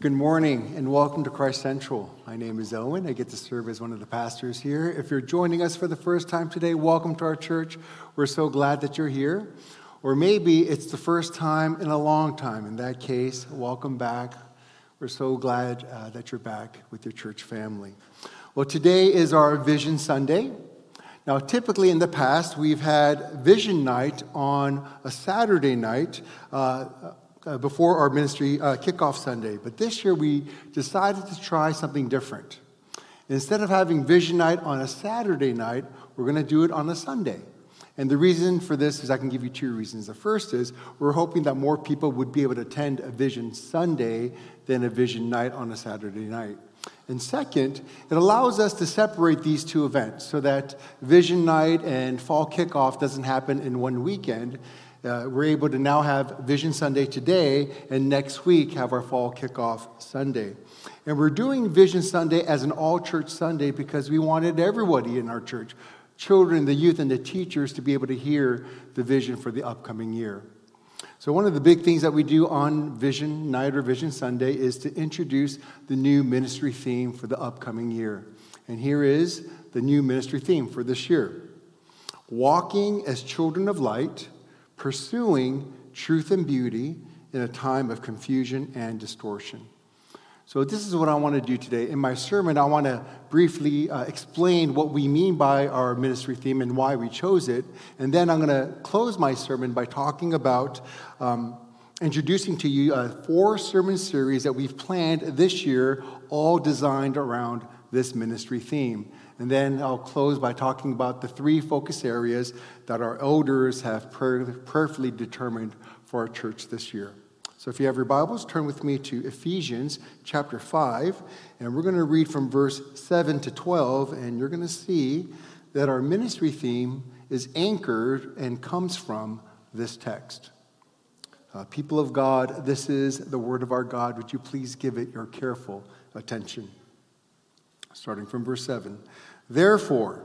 Good morning and welcome to Christ Central. My name is Owen. I get to serve as one of the pastors here. If you're joining us for the first time today, welcome to our church. We're so glad that you're here. Or maybe it's the first time in a long time. In that case, welcome back. We're so glad that you're back with your church family. Well, today is our Vision Sunday. Now, typically in the past, we've had Vision Night on a Saturday night before our ministry kickoff Sunday. But this year we decided to try something different. Instead of having Vision Night on a Saturday night, we're going to do it on a Sunday. And the reason for this is I can give you two reasons. The first is we're hoping that more people would be able to attend a Vision Sunday than a Vision Night on a Saturday night. And second, it allows us to separate these two events so that Vision Night and Fall Kickoff doesn't happen in one weekend. We're able to now have Vision Sunday today and next week have our Fall Kickoff Sunday. And we're doing Vision Sunday as an all-church Sunday because we wanted everybody in our church, children, the youth, and the teachers, to be able to hear the vision for the upcoming year. So one of the big things that we do on Vision Night or Vision Sunday is to introduce the new ministry theme for the upcoming year. And here is the new ministry theme for this year: walking as children of light, pursuing truth and beauty in a time of confusion and distortion. So this is what I want to do today. In my sermon, I want to briefly explain what we mean by our ministry theme and why we chose it. And then I'm going to close my sermon by talking about introducing to you four sermon series that we've planned this year, all designed around this ministry theme. And then I'll close by talking about the three focus areas that our elders have prayerfully determined for our church this year. So if you have your Bibles, turn with me to Ephesians chapter 5, and we're going to read from verse 7 to 12, and you're going to see that our ministry theme is anchored and comes from this text. People of God, this is the word of our God. Would you please give it your careful attention? Starting from verse 7. Therefore,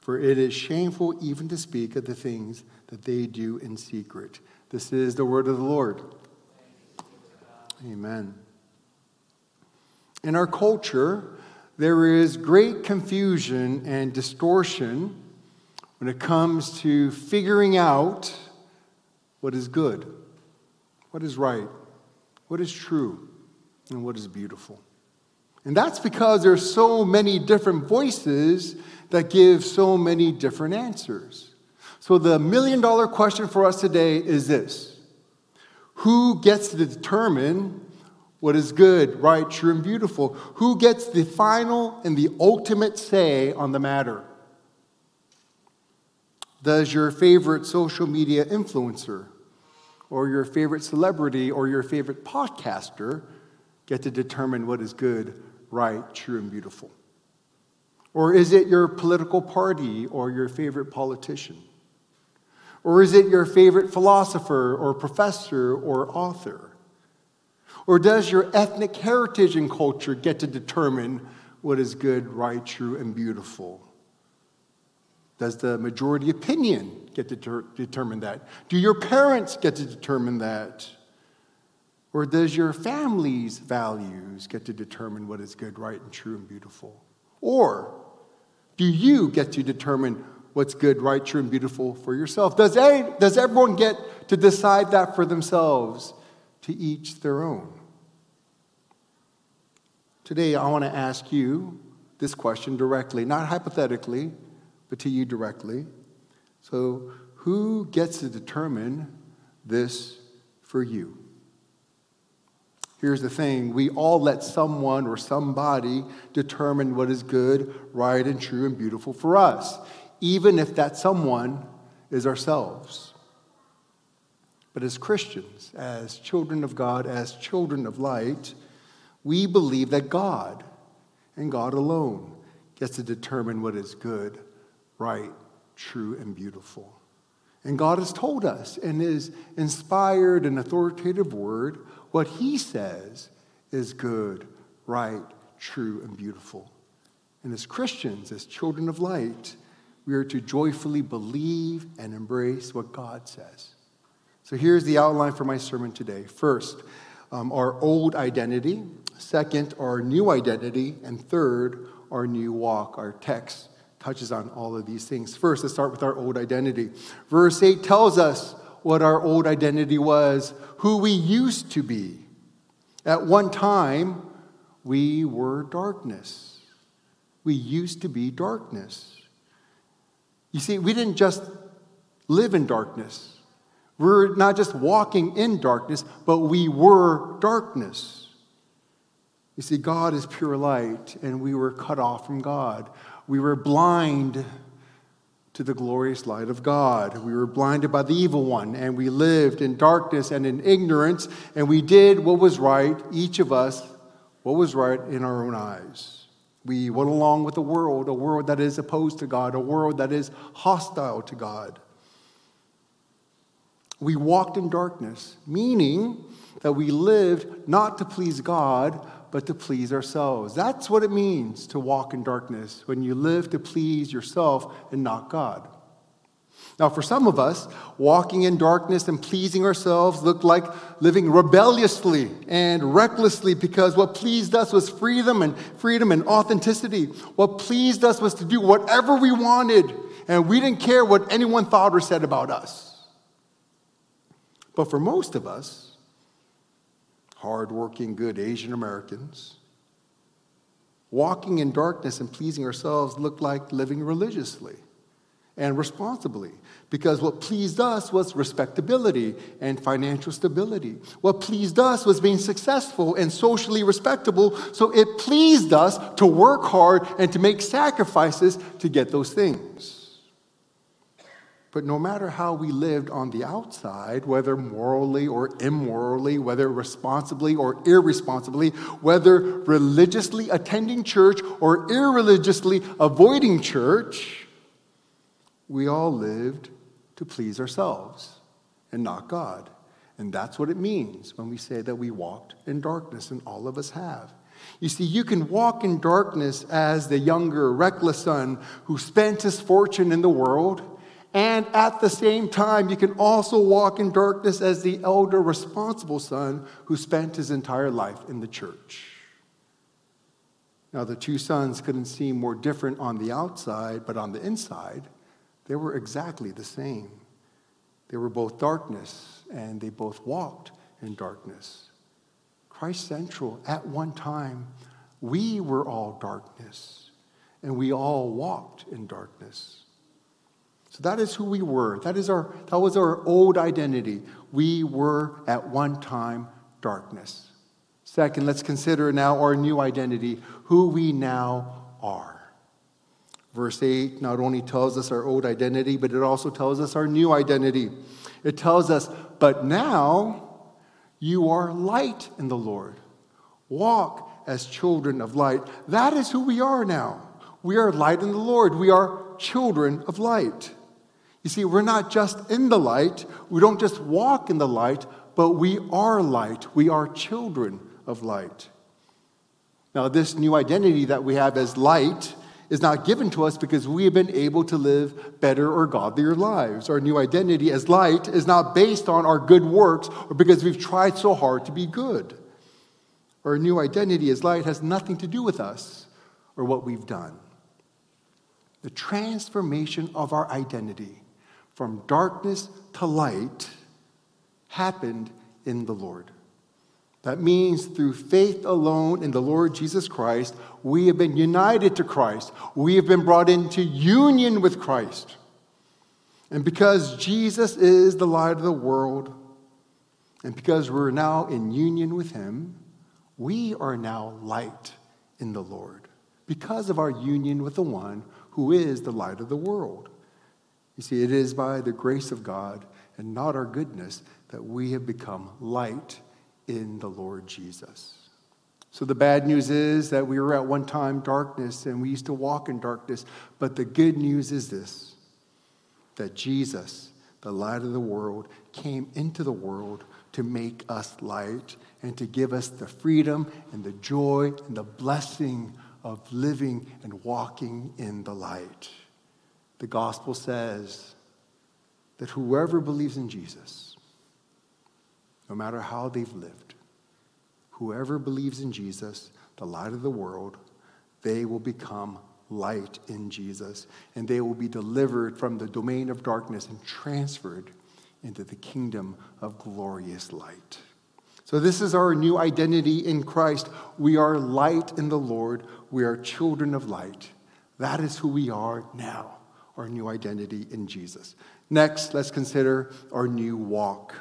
For it is shameful even to speak of the things that they do in secret. This is the word of the Lord. Amen. In our culture, there is great confusion and distortion when it comes to figuring out what is good, what is right, what is true, and what is beautiful. And that's because there are so many different voices that give so many different answers. So the million-dollar question for us today is this: who gets to determine what is good, right, true, and beautiful? Who gets the final and the ultimate say on the matter? Does your favorite social media influencer or your favorite celebrity or your favorite podcaster get to determine what is good, right, true, and beautiful? Or is it your political party or your favorite politician? Or is it your favorite philosopher or professor or author? Or does your ethnic heritage and culture get to determine what is good, right, true, and beautiful? Does the majority opinion get to determine that? Do your parents get to determine that? Or does your family's values get to determine what is good, right, and true, and beautiful? Or do you get to determine what's good, right, true, and beautiful for yourself? Does everyone get to decide that for themselves, to each their own? Today, I want to ask you this question directly, not hypothetically, but to you directly. So, who gets to determine this for you? Here's the thing: we all let someone or somebody determine what is good, right, and true, and beautiful for us, even if that someone is ourselves. But as Christians, as children of God, as children of light, we believe that God and God alone gets to determine what is good, right, true, and beautiful. And God has told us in his inspired and authoritative word what he says is good, right, true, and beautiful. And as Christians, as children of light, we are to joyfully believe and embrace what God says. So here's the outline for my sermon today. First, our old identity. Second, our new identity. And third, our new walk. Our text touches on all of these things. First, let's start with our old identity. Verse 8 tells us what our old identity was, who we used to be. At one time, we were darkness. We used to be darkness. You see, we didn't just live in darkness. We're not just walking in darkness, but we were darkness. You see, God is pure light, and we were cut off from God. We were blind to the glorious light of God. We were blinded by the evil one, and we lived in darkness and in ignorance, and we did what was right, each of us, what was right in our own eyes. We went along with the world, a world that is opposed to God, a world that is hostile to God. We walked in darkness, meaning that we lived not to please God, but to please ourselves. That's what it means to walk in darkness, when you live to please yourself and not God. Now, for some of us, walking in darkness and pleasing ourselves looked like living rebelliously and recklessly, because what pleased us was freedom and authenticity. What pleased us was to do whatever we wanted, and we didn't care what anyone thought or said about us. But for most of us, hardworking, good Asian Americans, walking in darkness and pleasing ourselves looked like living religiously and responsibly, because what pleased us was respectability and financial stability. What pleased us was being successful and socially respectable, so it pleased us to work hard and to make sacrifices to get those things. But no matter how we lived on the outside, whether morally or immorally, whether responsibly or irresponsibly, whether religiously attending church or irreligiously avoiding church, we all lived to please ourselves and not God. And that's what it means when we say that we walked in darkness, and all of us have. You see, you can walk in darkness as the younger, reckless son who spent his fortune in the world, and at the same time, you can also walk in darkness as the elder, responsible son who spent his entire life in the church. Now, the two sons couldn't seem more different on the outside, but on the inside, they were exactly the same. They were both darkness, and they both walked in darkness. Christ Central, at one time, we were all darkness, and we all walked in darkness. So that is who we were. That was our old identity. We were, at one time, darkness. Second, let's consider now our new identity, who we now are. Verse 8 not only tells us our old identity, but it also tells us our new identity. It tells us, but now you are light in the Lord. Walk as children of light. That is who we are now. We are light in the Lord. We are children of light. You see, we're not just in the light. We don't just walk in the light, but we are light. We are children of light. Now, this new identity that we have as light is not given to us because we have been able to live better or godlier lives. Our new identity as light is not based on our good works or because we've tried so hard to be good. Our new identity as light has nothing to do with us or what we've done. The transformation of our identity from darkness to light happened in the Lord. That means through faith alone in the Lord Jesus Christ, we have been united to Christ. We have been brought into union with Christ. And because Jesus is the light of the world, and because we're now in union with him, we are now light in the Lord because of our union with the one who is the light of the world. You see, it is by the grace of God and not our goodness that we have become light in the Lord Jesus. So the bad news is that we were at one time darkness and we used to walk in darkness. But the good news is this, that Jesus, the light of the world, came into the world to make us light and to give us the freedom and the joy and the blessing of living and walking in the light. The gospel says that whoever believes in Jesus, no matter how they've lived, whoever believes in Jesus, the light of the world, they will become light in Jesus, and they will be delivered from the domain of darkness and transferred into the kingdom of glorious light. So this is our new identity in Christ. We are light in the Lord. We are children of light. That is who we are now, our new identity in Jesus. Next, let's consider our new walk.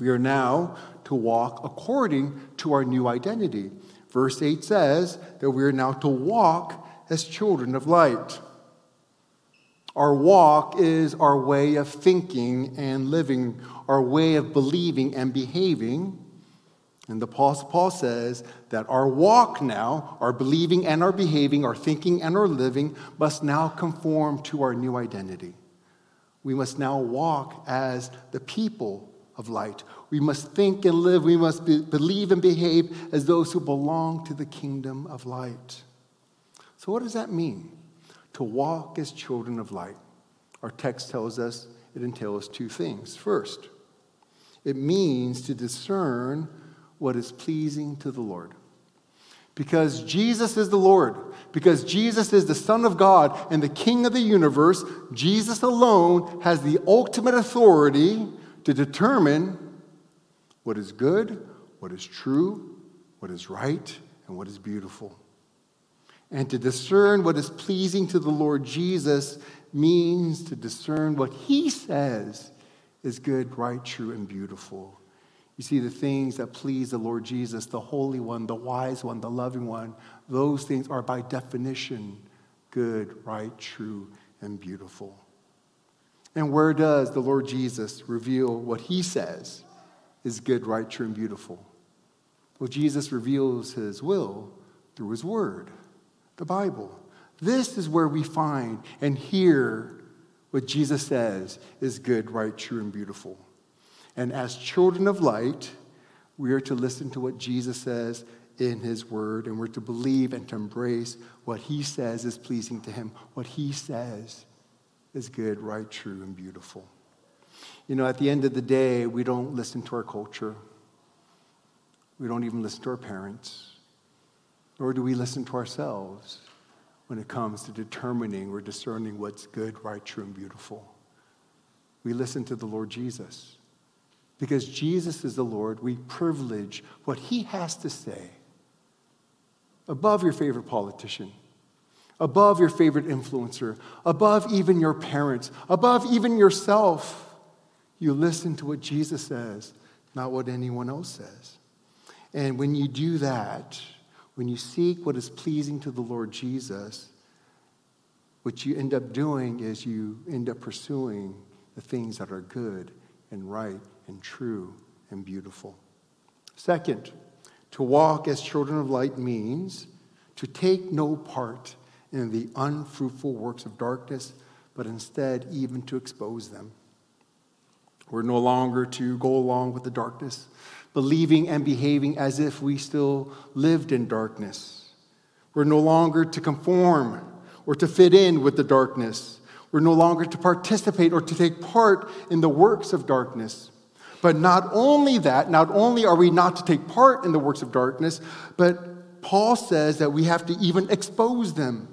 We are now to walk according to our new identity. Verse 8 says that we are now to walk as children of light. Our walk is our way of thinking and living, our way of believing and behaving. And the Apostle Paul says that our walk now, our believing and our behaving, our thinking and our living, must now conform to our new identity. We must now walk as the people of light. We must think and live. We must believe and behave as those who belong to the kingdom of light. So what does that mean? To walk as children of light. Our text tells us it entails two things. First, it means to discern what is pleasing to the Lord. Because Jesus is the Lord, because Jesus is the Son of God and the King of the universe, Jesus alone has the ultimate authority to determine what is good, what is true, what is right, and what is beautiful. And to discern what is pleasing to the Lord Jesus means to discern what he says is good, right, true, and beautiful. You see, the things that please the Lord Jesus, the Holy One, the Wise One, the Loving One, those things are by definition good, right, true, and beautiful. And where does the Lord Jesus reveal what he says is good, right, true, and beautiful? Well, Jesus reveals his will through his word. The Bible. This is where we find and hear what Jesus says is good, right, true, and beautiful. And as children of light, we are to listen to what Jesus says in his word, and we're to believe and to embrace what he says is pleasing to him, what he says is good, right, true, and beautiful. You know, at the end of the day, we don't listen to our culture. We don't even listen to our parents. Nor do we listen to ourselves when it comes to determining or discerning what's good, right, true, and beautiful. We listen to the Lord Jesus. Because Jesus is the Lord, we privilege what he has to say above your favorite politician, above your favorite influencer, above even your parents, above even yourself. You listen to what Jesus says, not what anyone else says. And when you do that, when you seek what is pleasing to the Lord Jesus, what you end up doing is you end up pursuing the things that are good and right and true and beautiful. Second, to walk as children of light means to take no part in the unfruitful works of darkness, but instead even to expose them. We're no longer to go along with the darkness, believing and behaving as if we still lived in darkness. We're no longer to conform or to fit in with the darkness. We're no longer to participate or to take part in the works of darkness. But not only that, not only are we not to take part in the works of darkness, but Paul says that we have to even expose them.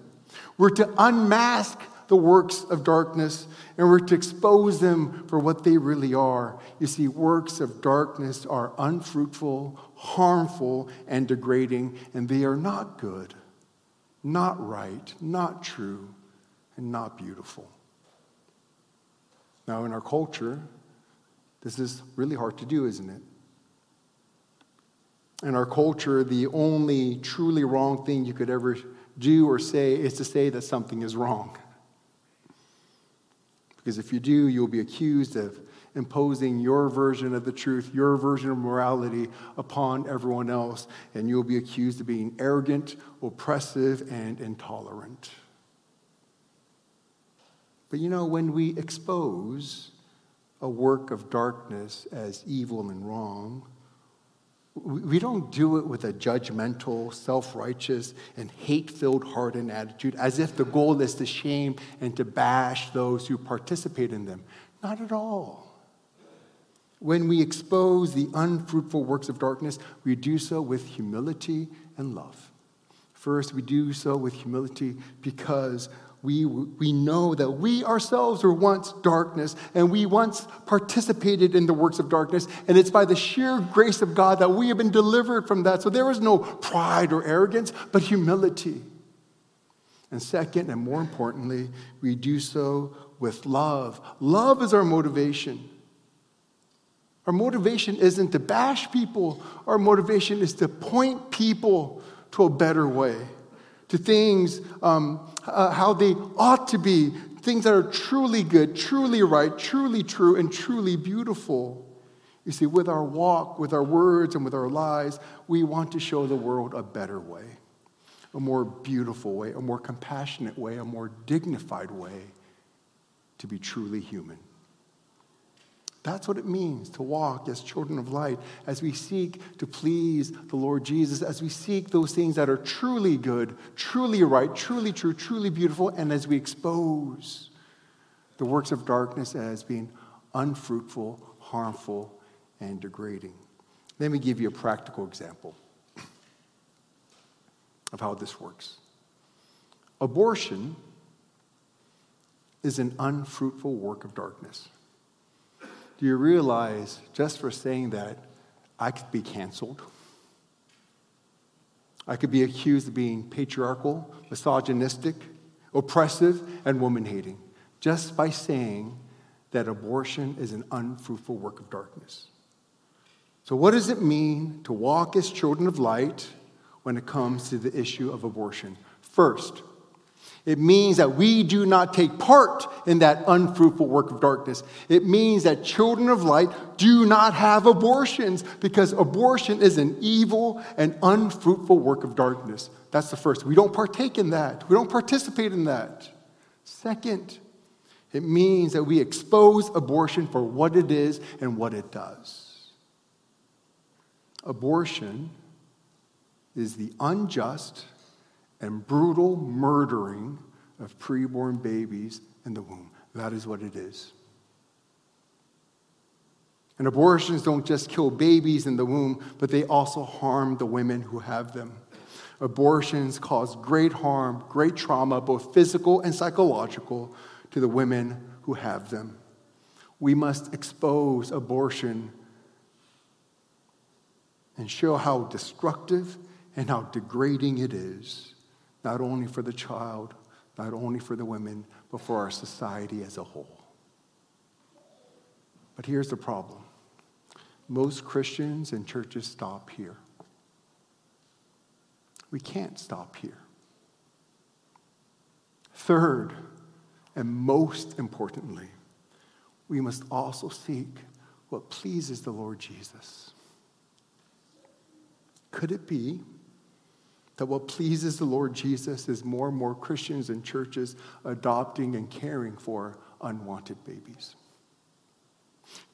We're to unmask the works of darkness, and we're to expose them for what they really are. You see, works of darkness are unfruitful, harmful, and degrading, and they are not good, not right, not true, and not beautiful. Now, in our culture, this is really hard to do, isn't it? In our culture, the only truly wrong thing you could ever do or say is to say that something is wrong. Because if you do, you'll be accused of imposing your version of the truth, your version of morality upon everyone else, and you'll be accused of being arrogant, oppressive, and intolerant. But you know, when we expose a work of darkness as evil and wrong, we don't do it with a judgmental, self-righteous, and hate-filled heart and attitude, as if the goal is to shame and to bash those who participate in them. Not at all. When we expose the unfruitful works of darkness, we do so with humility and love. First, we do so with humility because we know that we ourselves were once darkness, and we once participated in the works of darkness, and it's by the sheer grace of God that we have been delivered from that. So there is no pride or arrogance, but humility. And second, and more importantly, we do so with love. Love is our motivation. Our motivation isn't to bash people. Our motivation is to point people to a better way, to things, how they ought to be, things that are truly good, truly right, truly true, and truly beautiful. You see, with our walk, with our words, and with our lives, we want to show the world a better way, a more beautiful way, a more compassionate way, a more dignified way to be truly human. That's what it means to walk as children of light, as we seek to please the Lord Jesus, as we seek those things that are truly good, truly right, truly true, truly beautiful, and as we expose the works of darkness as being unfruitful, harmful, and degrading. Let me give you a practical example of how this works. Abortion is an unfruitful work of darkness. Do you realize, just for saying that, I could be canceled? I could be accused of being patriarchal, misogynistic, oppressive, and woman-hating, just by saying that abortion is an unfruitful work of darkness. So what does it mean to walk as children of light when it comes to the issue of abortion? First, it means that we do not take part in that unfruitful work of darkness. It means that children of light do not have abortions, because abortion is an evil and unfruitful work of darkness. That's the first. We don't partake in that. We don't participate in that. Second, it means that we expose abortion for what it is and what it does. Abortion is the unjust and brutal murdering of preborn babies in the womb. That is what it is. And abortions don't just kill babies in the womb, but they also harm the women who have them. Abortions cause great harm, great trauma, both physical and psychological, to the women who have them. We must expose abortion and show how destructive and how degrading it is, not only for the child, not only for the women, but for our society as a whole. But here's the problem. Most Christians and churches stop here. We can't stop here. Third, and most importantly, we must also seek what pleases the Lord Jesus. Could it be that what pleases the Lord Jesus is more and more Christians and churches adopting and caring for unwanted babies?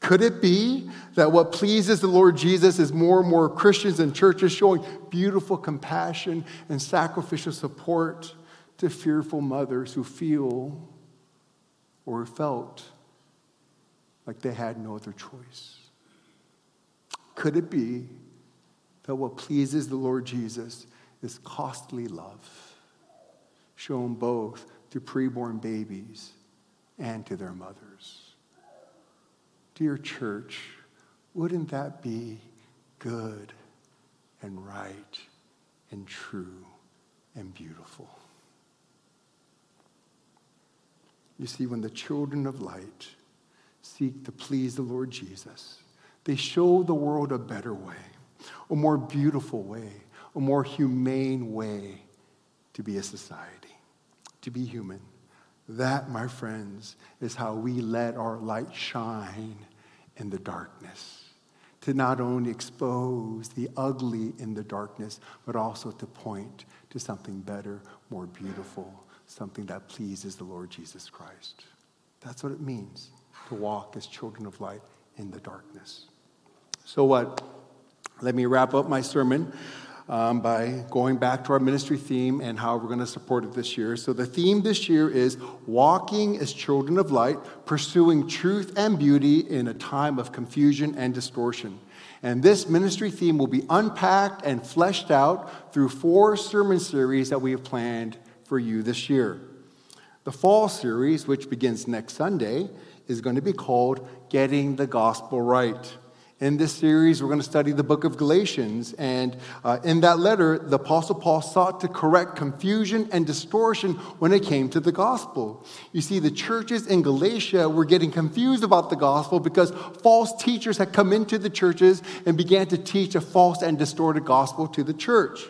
Could it be that what pleases the Lord Jesus is more and more Christians and churches showing beautiful compassion and sacrificial support to fearful mothers who feel or felt like they had no other choice? Could it be that what pleases the Lord Jesus is costly love, shown both to preborn babies and to their mothers? Dear church, wouldn't that be good and right and true and beautiful? You see, when the children of light seek to please the Lord Jesus, they show the world a better way, a more beautiful way, a more humane way to be a society, to be human. That, my friends, is how we let our light shine in the darkness, to not only expose the ugly in the darkness, but also to point to something better, more beautiful, something that pleases the Lord Jesus Christ. That's what it means to walk as children of light in the darkness. So what? Let me wrap up my sermon by going back to our ministry theme and how we're going to support it this year. So the theme this year is walking as children of light, pursuing truth and beauty in a time of confusion and distortion. And this ministry theme will be unpacked and fleshed out through 4 sermon series that we have planned for you this year. The fall series, which begins next Sunday, is going to be called Getting the Gospel Right. In this series, we're going to study the book of Galatians, and in that letter, the Apostle Paul sought to correct confusion and distortion when it came to the gospel. You see, the churches in Galatia were getting confused about the gospel because false teachers had come into the churches and began to teach a false and distorted gospel to the church.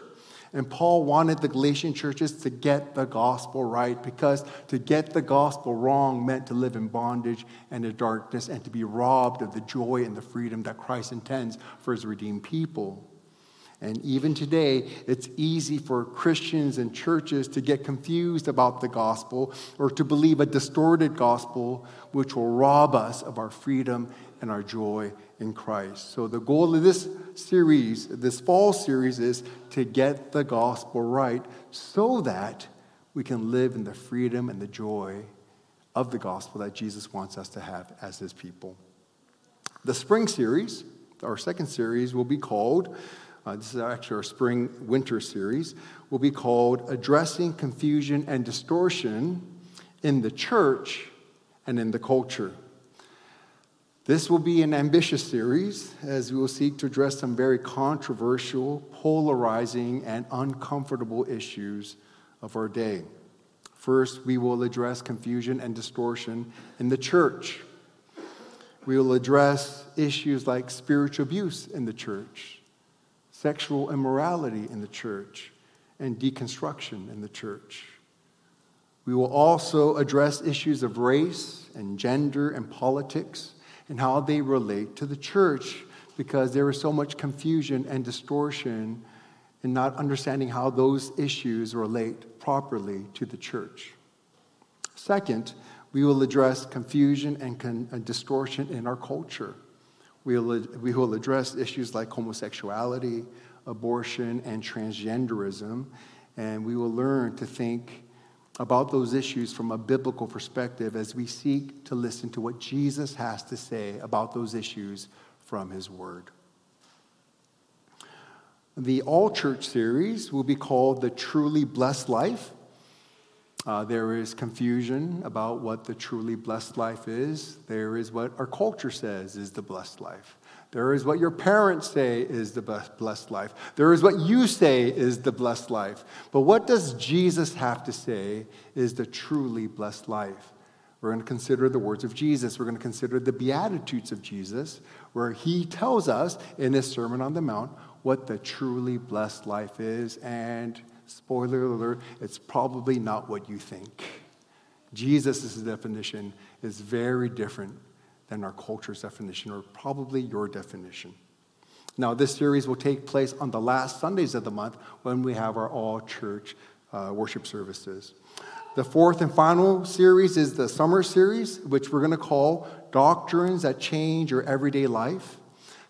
And Paul wanted the Galatian churches to get the gospel right, because to get the gospel wrong meant to live in bondage and in darkness and to be robbed of the joy and the freedom that Christ intends for his redeemed people. And even today, it's easy for Christians and churches to get confused about the gospel or to believe a distorted gospel, which will rob us of our freedom and our joy in Christ. So the goal of this series, this fall series, is to get the gospel right so that we can live in the freedom and the joy of the gospel that Jesus wants us to have as his people. The spring series, our second series, will be called, this is actually our spring-winter series, will be called Addressing Confusion and Distortion in the Church and in the Culture. This will be an ambitious series, as we will seek to address some very controversial, polarizing, and uncomfortable issues of our day. First, we will address confusion and distortion in the church. We will address issues like spiritual abuse in the church, sexual immorality in the church, and deconstruction in the church. We will also address issues of race and gender and politics, and how they relate to the church, because there is so much confusion and distortion in not understanding how those issues relate properly to the church. Second, we will address confusion and distortion in our culture. We will address issues like homosexuality, abortion, and transgenderism, and we will learn to think about those issues from a biblical perspective as we seek to listen to what Jesus has to say about those issues from his word. The All Church series will be called The Truly Blessed Life. There is confusion about what the truly blessed life is. There is what our culture says is the blessed life. There is what your parents say is the blessed life. There is what you say is the blessed life. But what does Jesus have to say is the truly blessed life? We're going to consider the words of Jesus. We're going to consider the Beatitudes of Jesus, where he tells us in his Sermon on the Mount what the truly blessed life is. And spoiler alert, it's probably not what you think. Jesus' definition is very different than our culture's definition, or probably your definition. Now, this series will take place on the last Sundays of the month when we have our all-church worship services. The fourth and final series is the summer series, which we're going to call Doctrines That Change Your Everyday Life.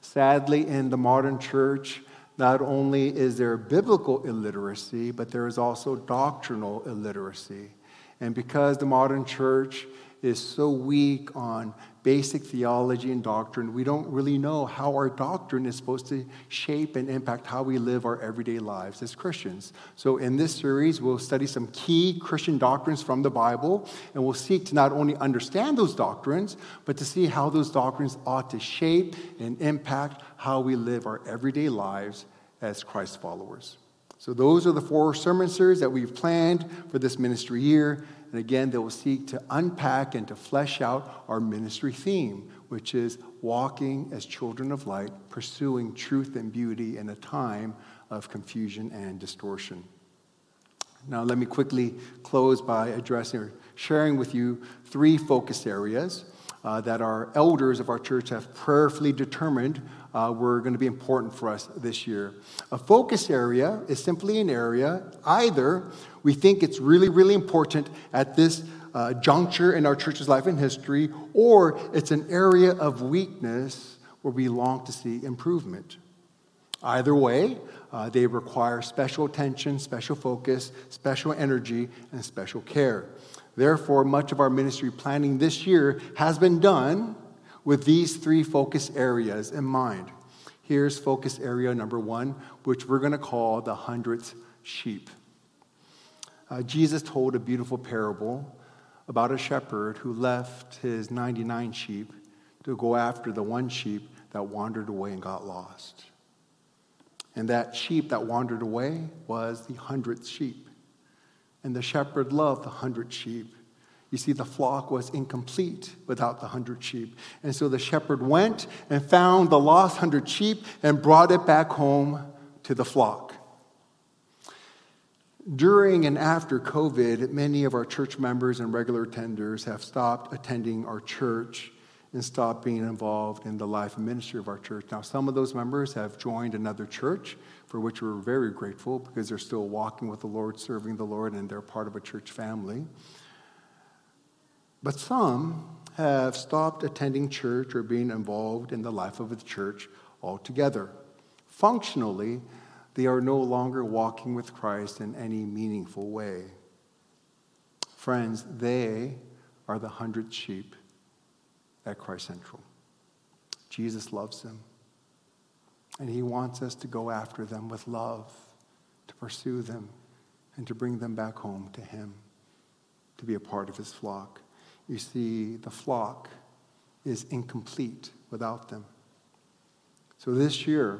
Sadly, in the modern church, not only is there biblical illiteracy, but there is also doctrinal illiteracy. And because the modern church is so weak on basic theology and doctrine, we don't really know how our doctrine is supposed to shape and impact how we live our everyday lives as Christians. So in this series, we'll study some key Christian doctrines from the Bible, and we'll seek to not only understand those doctrines, but to see how those doctrines ought to shape and impact how we live our everyday lives as Christ followers. So those are the 4 sermon series that we've planned for this ministry year. And again, they will seek to unpack and to flesh out our ministry theme, which is walking as children of light, pursuing truth and beauty in a time of confusion and distortion. Now, let me quickly close by addressing or sharing with you 3 focus areas. that our elders of our church have prayerfully determined were going to be important for us this year. A focus area is simply an area either we think it's really, really important at this juncture in our church's life and history, or it's an area of weakness where we long to see improvement. Either way, they require special attention, special focus, special energy, and special care. Therefore, much of our ministry planning this year has been done with these three focus areas in mind. Here's focus area number one, which we're going to call the 100th sheep. Jesus told a beautiful parable about a shepherd who left his 99 sheep to go after the one sheep that wandered away and got lost. And that sheep that wandered away was the 100th sheep. And the shepherd loved the 100 sheep. You see, the flock was incomplete without the 100 sheep. And so the shepherd went and found the lost 100 sheep and brought it back home to the flock. During and after COVID, many of our church members and regular attenders have stopped attending our church and stopped being involved in the life and ministry of our church. Now, some of those members have joined another church, for which we're very grateful because they're still walking with the Lord, serving the Lord, and they're part of a church family. But some have stopped attending church or being involved in the life of the church altogether. Functionally, they are no longer walking with Christ in any meaningful way. Friends, they are the 100 sheep at Christ Central. Jesus loves them. And he wants us to go after them with love, to pursue them, and to bring them back home to him, to be a part of his flock. You see, the flock is incomplete without them. So this year,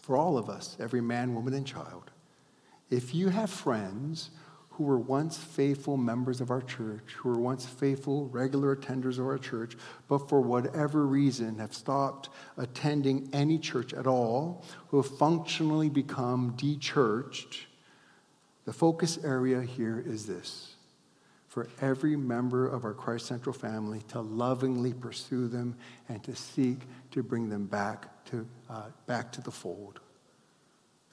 for all of us, every man, woman, and child, if you have friends who were once faithful members of our church, who were once faithful regular attenders of our church, but for whatever reason have stopped attending any church at all, who have functionally become de-churched, the focus area here is this: for every member of our Christ Central family to lovingly pursue them and to seek to bring them back to the fold.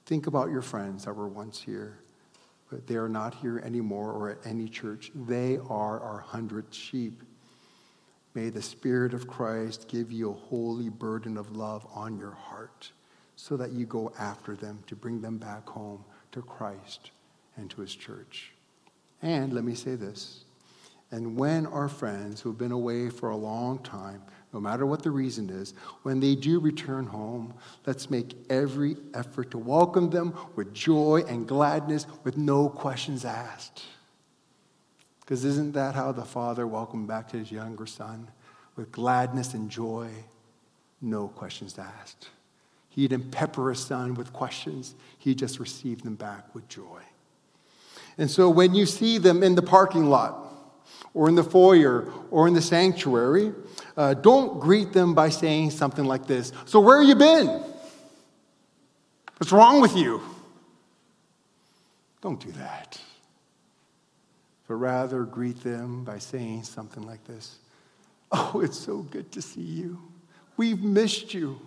Think about your friends that were once here, but they are not here anymore or at any church. They are our 100 sheep. May the Spirit of Christ give you a holy burden of love on your heart so that you go after them to bring them back home to Christ and to his church. And let me say this, and when our friends who have been away for a long time, no matter what the reason is, when they do return home, let's make every effort to welcome them with joy and gladness with no questions asked. Because isn't that how the father welcomed back his younger son? With gladness and joy, no questions asked. He didn't pepper his son with questions. He just received them back with joy. And so when you see them in the parking lot, or in the foyer, or in the sanctuary, don't greet them by saying something like this: "So where have you been? What's wrong with you?" Don't do that. But rather greet them by saying something like this: "Oh, it's so good to see you. We've missed you.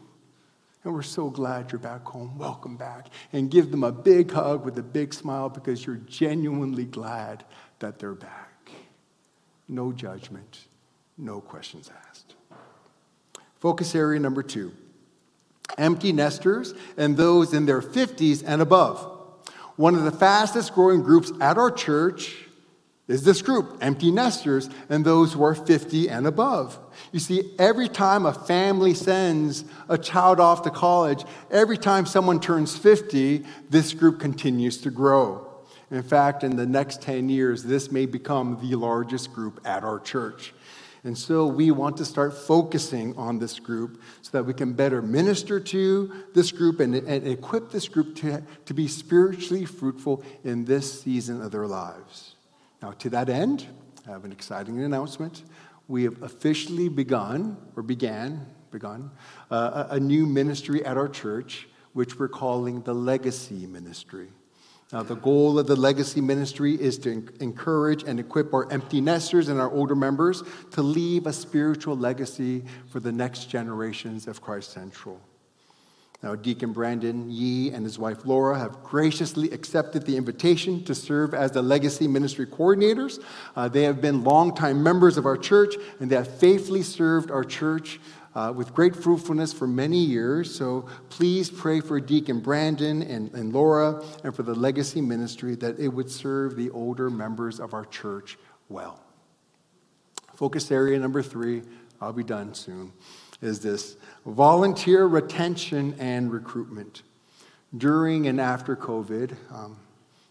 And we're so glad you're back home. Welcome back." And give them a big hug with a big smile because you're genuinely glad that they're back. No judgment, no questions asked. Focus area number two, empty nesters and those in their 50s and above. One of the fastest growing groups at our church is this group, empty nesters and those who are 50 and above. You see, every time a family sends a child off to college, every time someone turns 50, this group continues to grow. In fact, in the next 10 years, this may become the largest group at our church. And so we want to start focusing on this group so that we can better minister to this group and equip this group to be spiritually fruitful in this season of their lives. Now, to that end, I have an exciting announcement. We have officially begun a new ministry at our church, which we're calling the Legacy Ministry. The goal of the legacy ministry is to encourage and equip our empty nesters and our older members to leave a spiritual legacy for the next generations of Christ Central. Now, Deacon Brandon Yee and his wife Laura have graciously accepted the invitation to serve as the legacy ministry coordinators. They have been longtime members of our church, and they have faithfully served our church with great fruitfulness for many years. So please pray for Deacon Brandon and Laura and for the legacy ministry that it would serve the older members of our church well. Focus area number 3, I'll be done soon, is this: volunteer retention and recruitment. During and after COVID,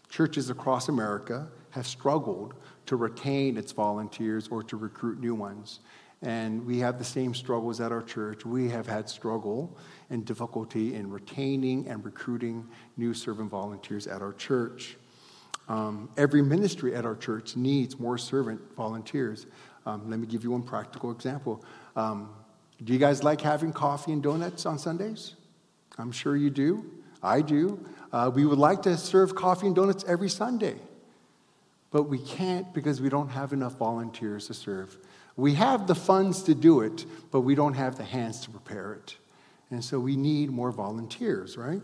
churches across America have struggled to retain its volunteers or to recruit new ones. And we have the same struggles at our church. We have had struggle and difficulty in retaining and recruiting new servant volunteers at our church. Every ministry at our church needs more servant volunteers. Let me give you one practical example. Do you guys like having coffee and donuts on Sundays? I'm sure you do. I do. We would like to serve coffee and donuts every Sunday. But we can't because we don't have enough volunteers to serve. We have the funds to do it, but we don't have the hands to prepare it. And so we need more volunteers, right?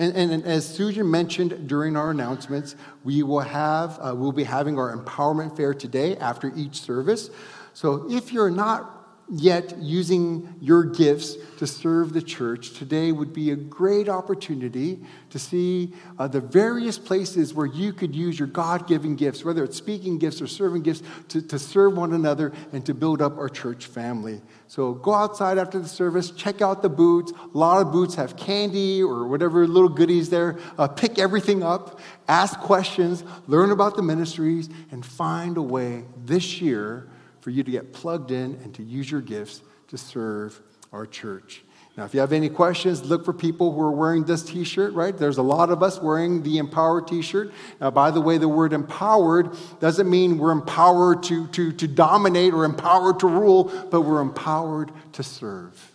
And as Susan mentioned during our announcements, we will have, we'll be having our empowerment fair today after each service. So if you're not yet using your gifts to serve the church, today would be a great opportunity to see the various places where you could use your God-given gifts, whether it's speaking gifts or serving gifts, to serve one another and to build up our church family. So go outside after the service, check out the booths. A lot of booths have candy or whatever little goodies there. Pick everything up, ask questions, learn about the ministries, and find a way this year for you to get plugged in and to use your gifts to serve our church. Now, if you have any questions, look for people who are wearing this T-shirt, right? There's a lot of us wearing the Empowered T-shirt. Now, by the way, the word empowered doesn't mean we're empowered to dominate or empowered to rule, but we're empowered to serve.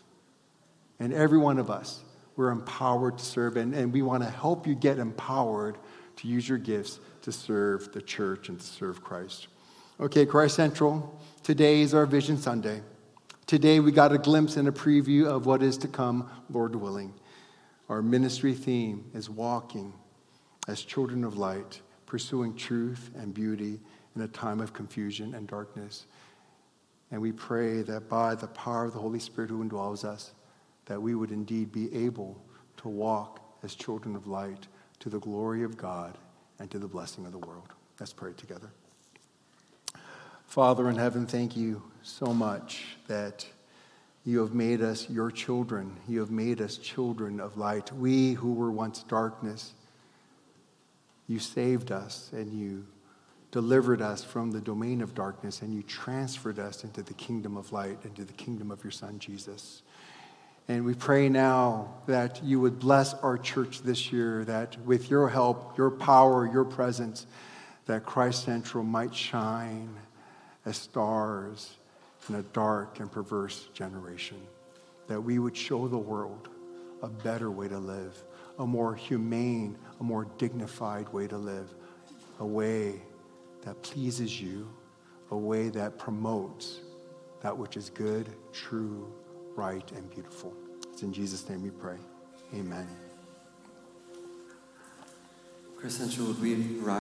And every one of us, we're empowered to serve, and we want to help you get empowered to use your gifts to serve the church and to serve Christ. Okay, Christ Central, today is our Vision Sunday. Today we got a glimpse and a preview of what is to come, Lord willing. Our ministry theme is walking as children of light, pursuing truth and beauty in a time of confusion and darkness. And we pray that by the power of the Holy Spirit who indwells us, that we would indeed be able to walk as children of light to the glory of God and to the blessing of the world. Let's pray together. Father in heaven, thank you so much that you have made us your children. You have made us children of light. We who were once darkness, you saved us and you delivered us from the domain of darkness and you transferred us into the kingdom of light, into the kingdom of your Son, Jesus. And we pray now that you would bless our church this year, that with your help, your power, your presence, that Christ Central might shine as stars in a dark and perverse generation, that we would show the world a better way to live, a more humane, a more dignified way to live, a way that pleases you, a way that promotes that which is good, true, right, and beautiful. It's in Jesus' name we pray. Amen. Christ Central, would we rise?